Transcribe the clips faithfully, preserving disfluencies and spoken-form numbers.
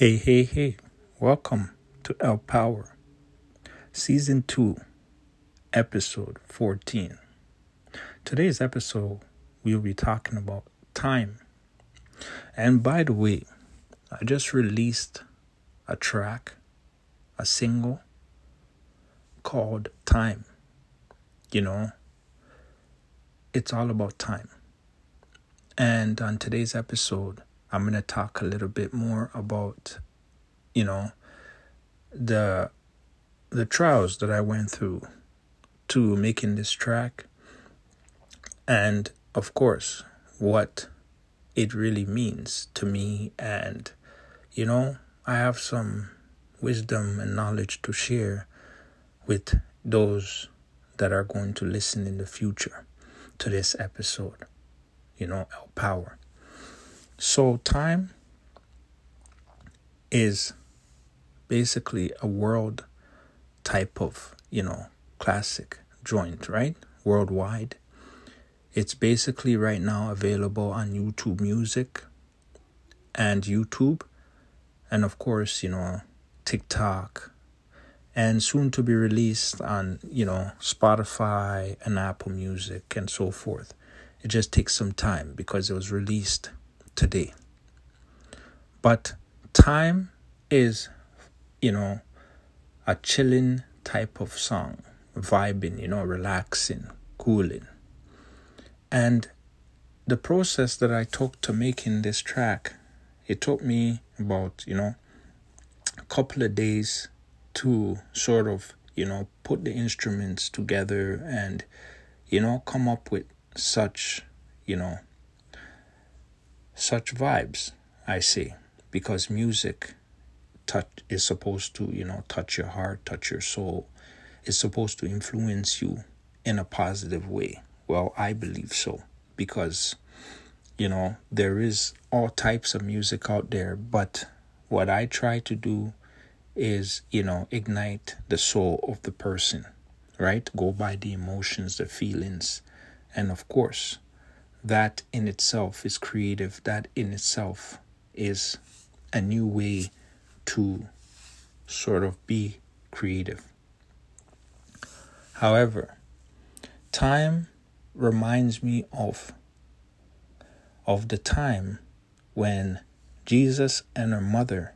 Hey, hey, hey, welcome to El Power, Season two, Episode fourteen. Today's episode, we'll be talking about time. And by the way, I just released a track, a single, called Time. You know, it's all about time. And on today's episode, I'm going to talk a little bit more about, you know, the the trials that I went through to making this track. And, of course, what it really means to me. And, you know, I have some wisdom and knowledge to share with those that are going to listen in the future to this episode, you know, El Power. So time is basically a world type of, you know, classic joint, right? Worldwide. It's basically right now available on YouTube Music and YouTube. And of course, you know, TikTok. And soon to be released on, you know, Spotify and Apple Music and so forth. It just takes some time because it was released today. But time is, you know, a chilling type of song, vibing, you know, relaxing, cooling. And the process that I took to making this track, it took me about, you know, a couple of days to sort of, you know, put the instruments together and, you know, come up with such, you know, such vibes, I say, because music touch is supposed to, you know, touch your heart, touch your soul. It's supposed to influence you in a positive way. Well, I believe so, because, you know, there is all types of music out there. But what I try to do is, you know, ignite the soul of the person, right? Go by the emotions, the feelings. And of course, that in itself is creative. That in itself is a new way to sort of be creative. However, time reminds me of, of the time when Jesus and her mother,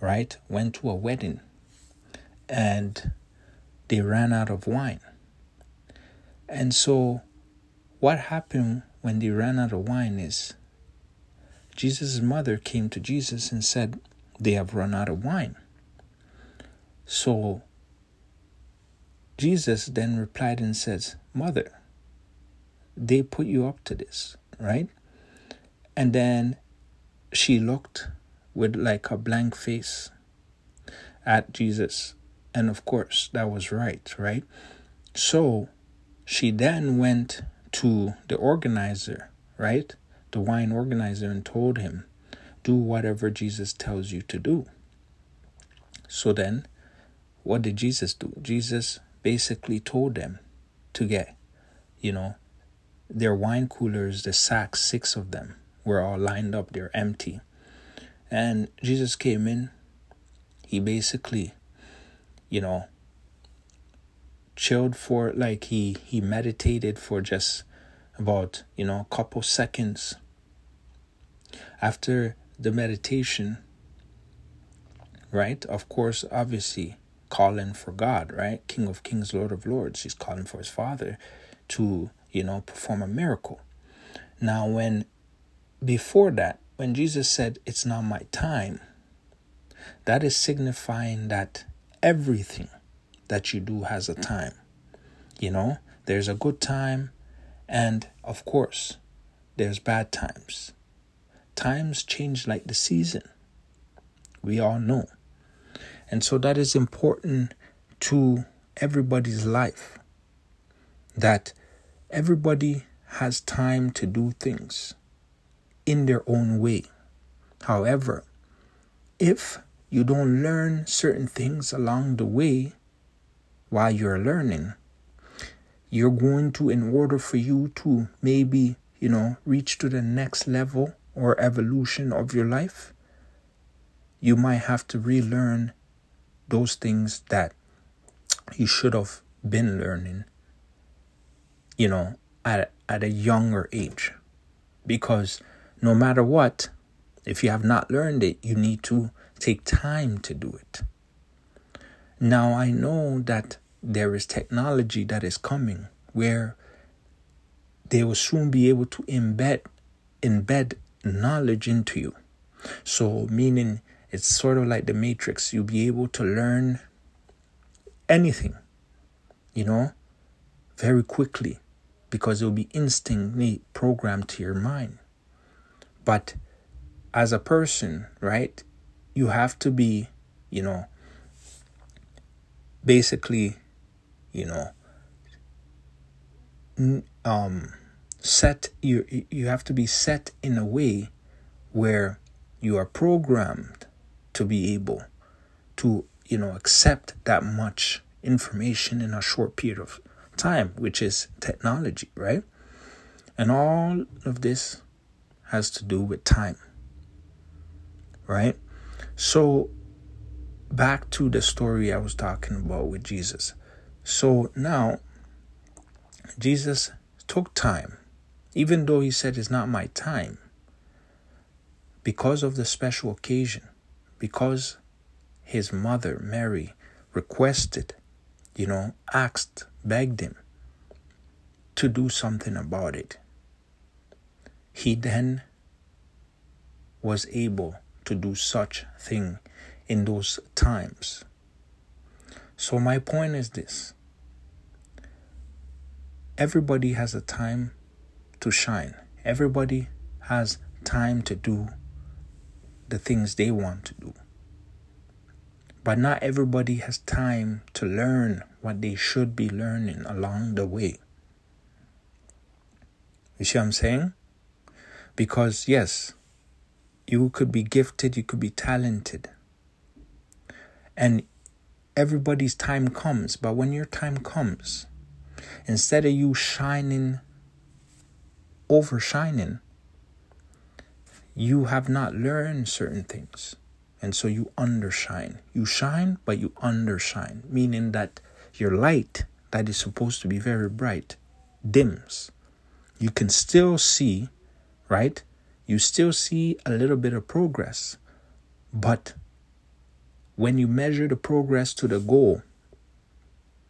right, went to a wedding and they ran out of wine. And so what happened when they ran out of wine is Jesus' mother came to Jesus and said, they have run out of wine. So Jesus then replied and says, Mother, they put you up to this, right? And then she looked with like a blank face at Jesus. And of course, that was right, right? So she then went to the organizer, right? The wine organizer, and told him, do whatever Jesus tells you to do. So then, what did Jesus do? Jesus basically told them to get, you know, their wine coolers, the sacks, six of them, were all lined up, they're empty. And Jesus came in, he basically, you know, chilled for, like, he he meditated for just about, you know, a couple seconds. After the meditation, right, of course, obviously calling for God, right, King of Kings, Lord of Lords, he's calling for his Father to, you know, perform a miracle. Now, when before that, when Jesus said, it's not my time, that is signifying that everything that you do has a time. You know, there's a good time, and of course, there's bad times. Times change like the season. We all know. And so that is important to everybody's life, that everybody has time to do things in their own way. However, if you don't learn certain things along the way, while you're learning, you're going to, in order for you to maybe, you know, reach to the next level or evolution of your life, you might have to relearn those things that you should have been learning, you know, at at a younger age. Because no matter what, if you have not learned it, you need to take time to do it. Now, I know that there is technology that is coming where they will soon be able to embed embed knowledge into you. So, meaning it's sort of like the Matrix. You'll be able to learn anything, you know, very quickly, because it will be instantly programmed to your mind. But as a person, right, you have to be, you know, basically, you know, um, set, you, you have to be set in a way where you are programmed to be able to, you know, accept that much information in a short period of time, which is technology, right? And all of this has to do with time, right? So back to the story I was talking about with Jesus. So now Jesus took time, even though he said it's not my time, because of the special occasion, because his mother Mary requested, you know, asked, begged him to do something about it. He then was able to do such thing in those times. So my point is this. Everybody has a time to shine. Everybody has time to do the things they want to do. But not everybody has time to learn what they should be learning along the way. You see what I'm saying? Because yes, you could be gifted, you could be talented. And everybody's time comes. But when your time comes, instead of you shining, overshining, you have not learned certain things. And so you undershine. You shine, but you undershine. Meaning that your light that is supposed to be very bright dims. You can still see, right? You still see a little bit of progress. But when you measure the progress to the goal,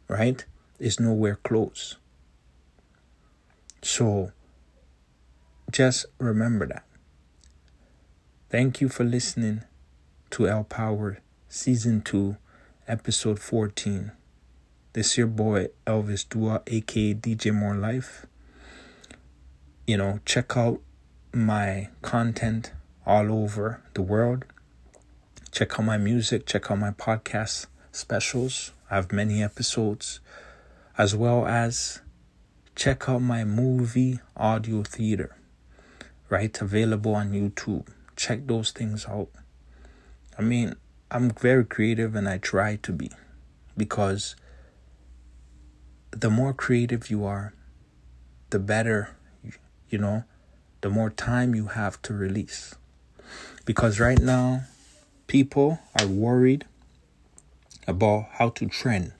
right, it's nowhere close. So just remember that. Thank you for listening to El Power Season two, Episode fourteen. This is your boy Elvis Dua, aka D J More Life. You know, check out my content all over the world. Check out my music, check out my podcast specials. I have many episodes, as well as check out my movie audio theater, right? Available on YouTube. Check those things out. I mean, I'm very creative and I try to be, because the more creative you are, the better, you know, the more time you have to release. Because right now, people are worried about how to trend,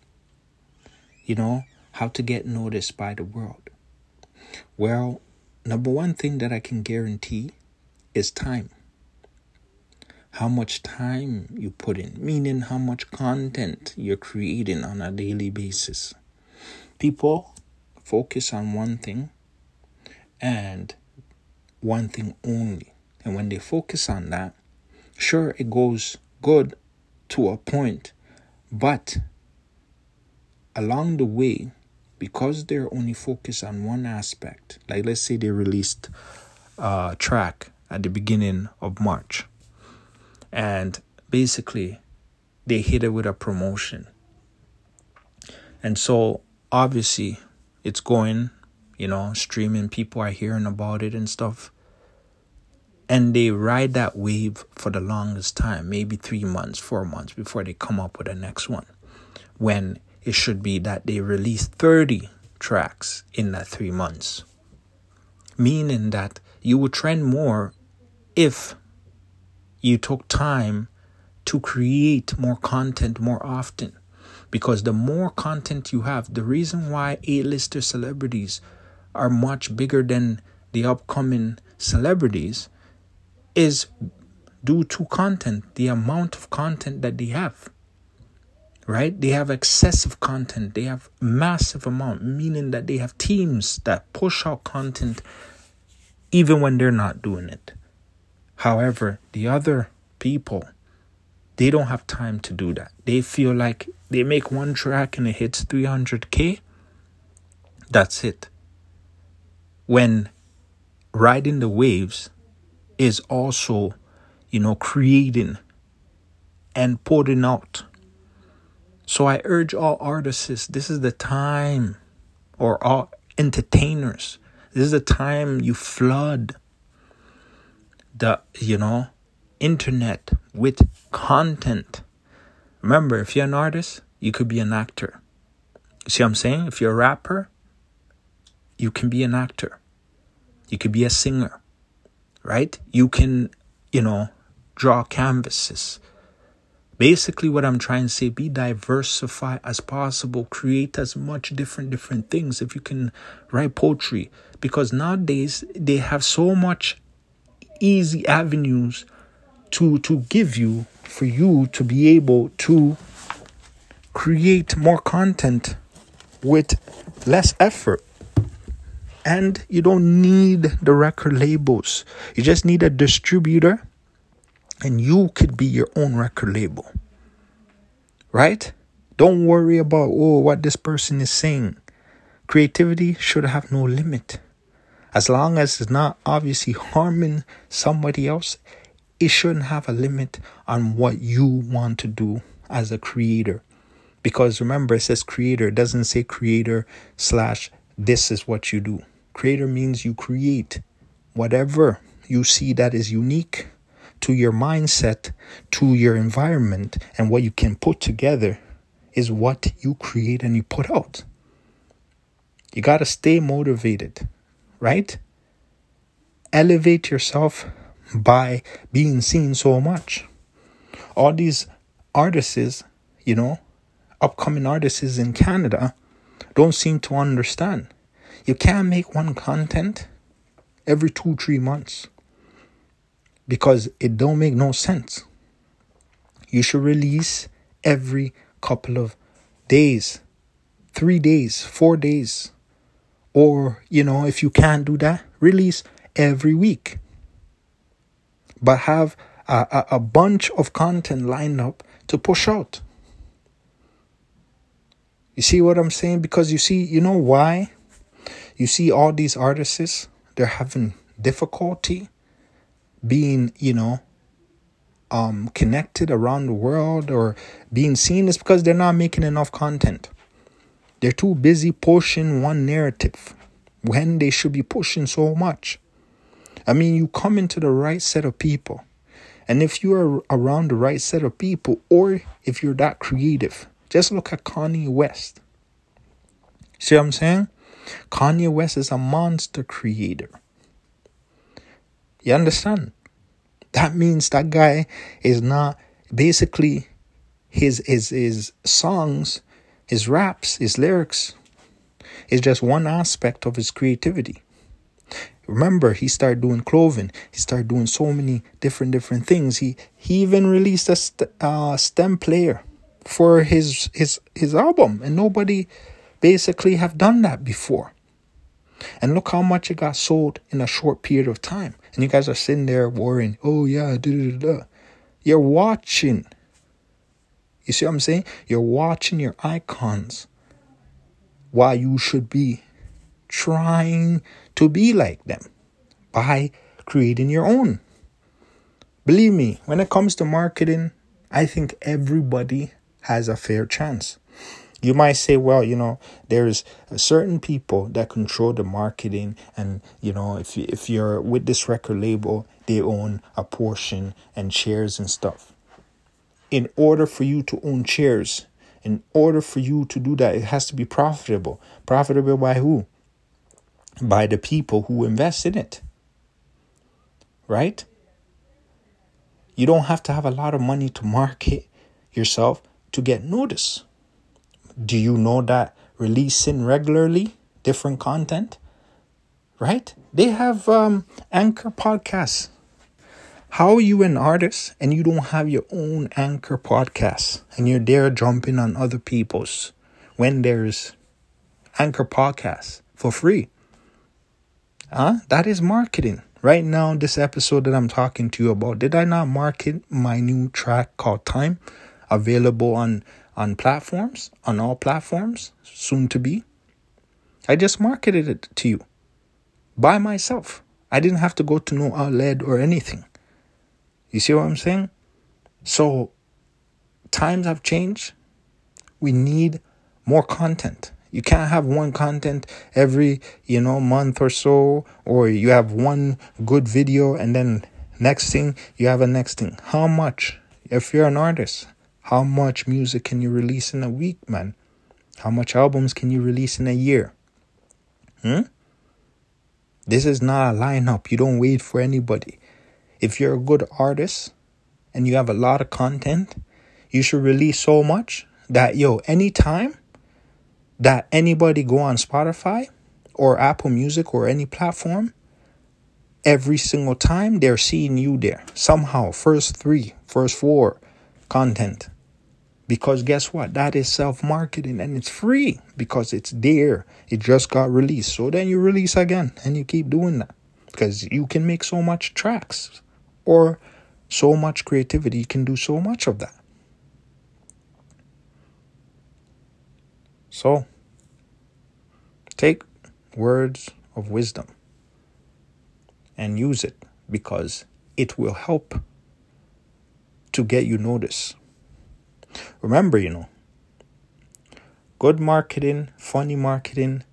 you know, how to get noticed by the world. Well, number one thing that I can guarantee is time. How much time you put in, meaning how much content you're creating on a daily basis. People focus on one thing and one thing only. And when they focus on that, sure, it goes good to a point. But along the way, because they're only focused on one aspect, like let's say they released a track at the beginning of March. And basically, they hit it with a promotion. And so, obviously, it's going, you know, streaming. People are hearing about it and stuff. And they ride that wave for the longest time, maybe three months, four months, before they come up with the next one. When it should be that they release thirty tracks in that three months. Meaning that you will trend more if you took time to create more content more often. Because the more content you have, the reason why A-lister celebrities are much bigger than the upcoming celebrities is due to content, the amount of content that they have, right? They have excessive content. They have massive amount, meaning that they have teams that push out content even when they're not doing it. However, the other people, they don't have time to do that. They feel like they make one track and it hits three hundred K. That's it. When riding the waves is also, you know, creating and putting out. So I urge all artists, this is the time, or all entertainers, this is the time you flood the, you know, internet with content. Remember, if you're an artist, you could be an actor. You see what I'm saying? If you're a rapper, you can be an actor. You could be a singer, right? You can, you know, draw canvases. Basically, what I'm trying to say, be diversified as possible. Create as much different, different things. If you can write poetry, because nowadays they have so much easy avenues to, to give you, for you to be able to create more content with less effort. And you don't need the record labels. You just need a distributor, and you could be your own record label, right? Don't worry about, oh, what this person is saying. Creativity should have no limit. As long as it's not obviously harming somebody else, it shouldn't have a limit on what you want to do as a creator. Because remember, it says creator. It doesn't say creator slash this is what you do. Creator means you create whatever you see that is unique to your mindset, to your environment, and what you can put together is what you create and you put out. You got to stay motivated, right? Elevate yourself by being seen so much. All these artists, you know, upcoming artists in Canada don't seem to understand. You can't make one content every two, three months. Because it don't make no sense. You should release every couple of days. Three days, four days. Or, you know, if you can't do that, release every week. But have a, a, a bunch of content lined up to push out. You see what I'm saying? Because you see, you know why? You see all these artists, they're having difficulty being, you know, um, connected around the world or being seen, is because they're not making enough content. They're too busy pushing one narrative when they should be pushing so much. I mean, you come into the right set of people. And if you are around the right set of people, or if you're that creative, just look at Kanye West. See what I'm saying? Kanye West is a monster creator. You understand? That means that guy is not, basically, his his his songs, his raps, his lyrics is just one aspect of his creativity. Remember, he started doing clothing. He started doing so many different, different things. He he even released a st- uh, stem player for his his his album, and nobody basically have done that before. And look how much it got sold in a short period of time. And you guys are sitting there worrying, oh yeah, da da da. You're watching. You see what I'm saying? You're watching your icons while you should be trying to be like them by creating your own. Believe me, when it comes to marketing, I think everybody has a fair chance. You might say, well, you know, there's certain people that control the marketing. And, you know, if, you, if you're with this record label, they own a portion and shares and stuff. In order for you to own shares, in order for you to do that, it has to be profitable. Profitable by who? By the people who invest in it. Right? You don't have to have a lot of money to market yourself to get noticed. Do you know that releasing regularly different content, right? They have um, Anchor podcasts. How are you an artist and you don't have your own Anchor podcast and you're there jumping on other people's when there's Anchor podcasts for free? Huh? That is marketing. Right now, this episode that I'm talking to you about, did I not market my new track called Time? Available on, on platforms, on all platforms, soon to be. I just marketed it to you by myself. I didn't have to go to no outlet or anything. You see what I'm saying? So times have changed. We need more content. You can't have one content every, you know, month or so, or you have one good video and then next thing you have a next thing. How much? If you're an artist, how much music can you release in a week, man? How much albums can you release in a year? Hmm? This is not a lineup. You don't wait for anybody. If you're a good artist and you have a lot of content, you should release so much that, yo, anytime that anybody go on Spotify or Apple Music or any platform, every single time they're seeing you there. Somehow, first three, first four content. Because guess what? That is self-marketing and it's free because it's there. It just got released. So then you release again and you keep doing that because you can make so much tracks or so much creativity. You can do so much of that. So, take words of wisdom and use it because it will help to get you noticed. Remember, you know, good marketing, funny marketing,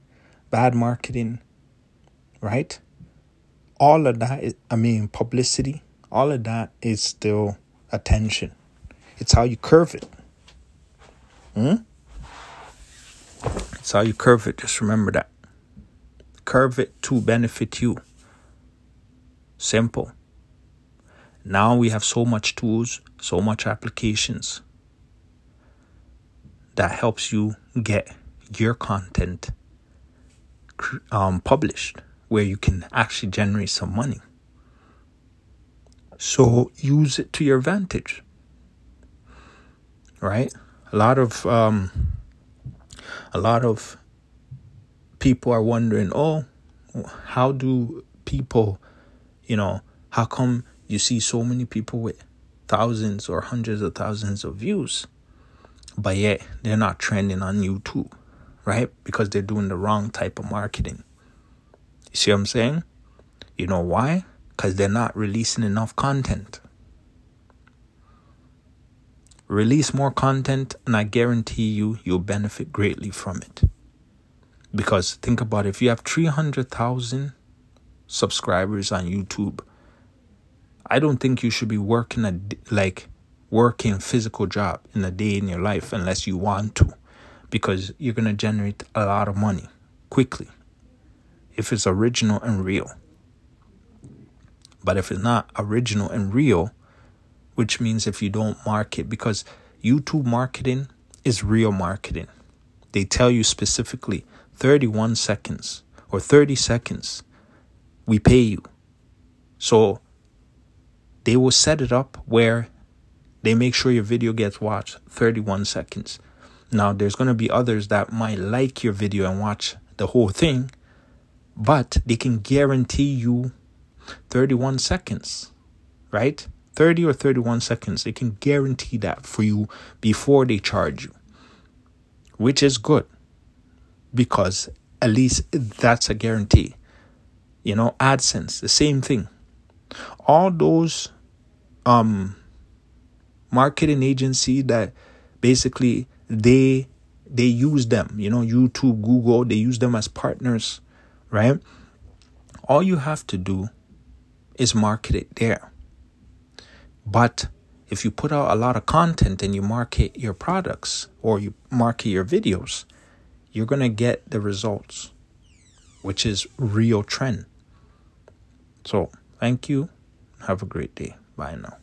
bad marketing, right? All of that, is, I mean, publicity, all of that is still attention. It's how you curve it. Hmm? It's how you curve it. Just remember that. Curve it to benefit you. Simple. Now we have so much tools, so much applications that helps you get your content um, published where you can actually generate some money. So use it to your advantage. Right? A lot of... Um, A lot of people are wondering, oh, how do people, you know, how come you see so many people with thousands or hundreds of thousands of views, but yet they're not trending on YouTube, right? Because they're doing the wrong type of marketing. You see what I'm saying? You know why? Because they're not releasing enough content. Release more content and I guarantee you, you'll benefit greatly from it. Because think about it, if you have three hundred thousand subscribers on YouTube, I don't think you should be working a like working physical job in a day in your life unless you want to. Because you're going to generate a lot of money quickly if it's original and real. But if it's not original and real, which means if you don't market, because YouTube marketing is real marketing. They tell you specifically thirty-one seconds or thirty seconds, we pay you. So they will set it up where they make sure your video gets watched thirty-one seconds. Now, there's going to be others that might like your video and watch the whole thing, but they can guarantee you thirty-one seconds, right? thirty or thirty-one seconds. They can guarantee that for you before they charge you, which is good because at least that's a guarantee. You know, AdSense, the same thing. All those um, marketing agency that basically they they use them, you know, YouTube, Google, they use them as partners, right? All you have to do is market it there. But if you put out a lot of content and you market your products or you market your videos, you're going to get the results, which is real trend. So thank you. Have a great day. Bye now.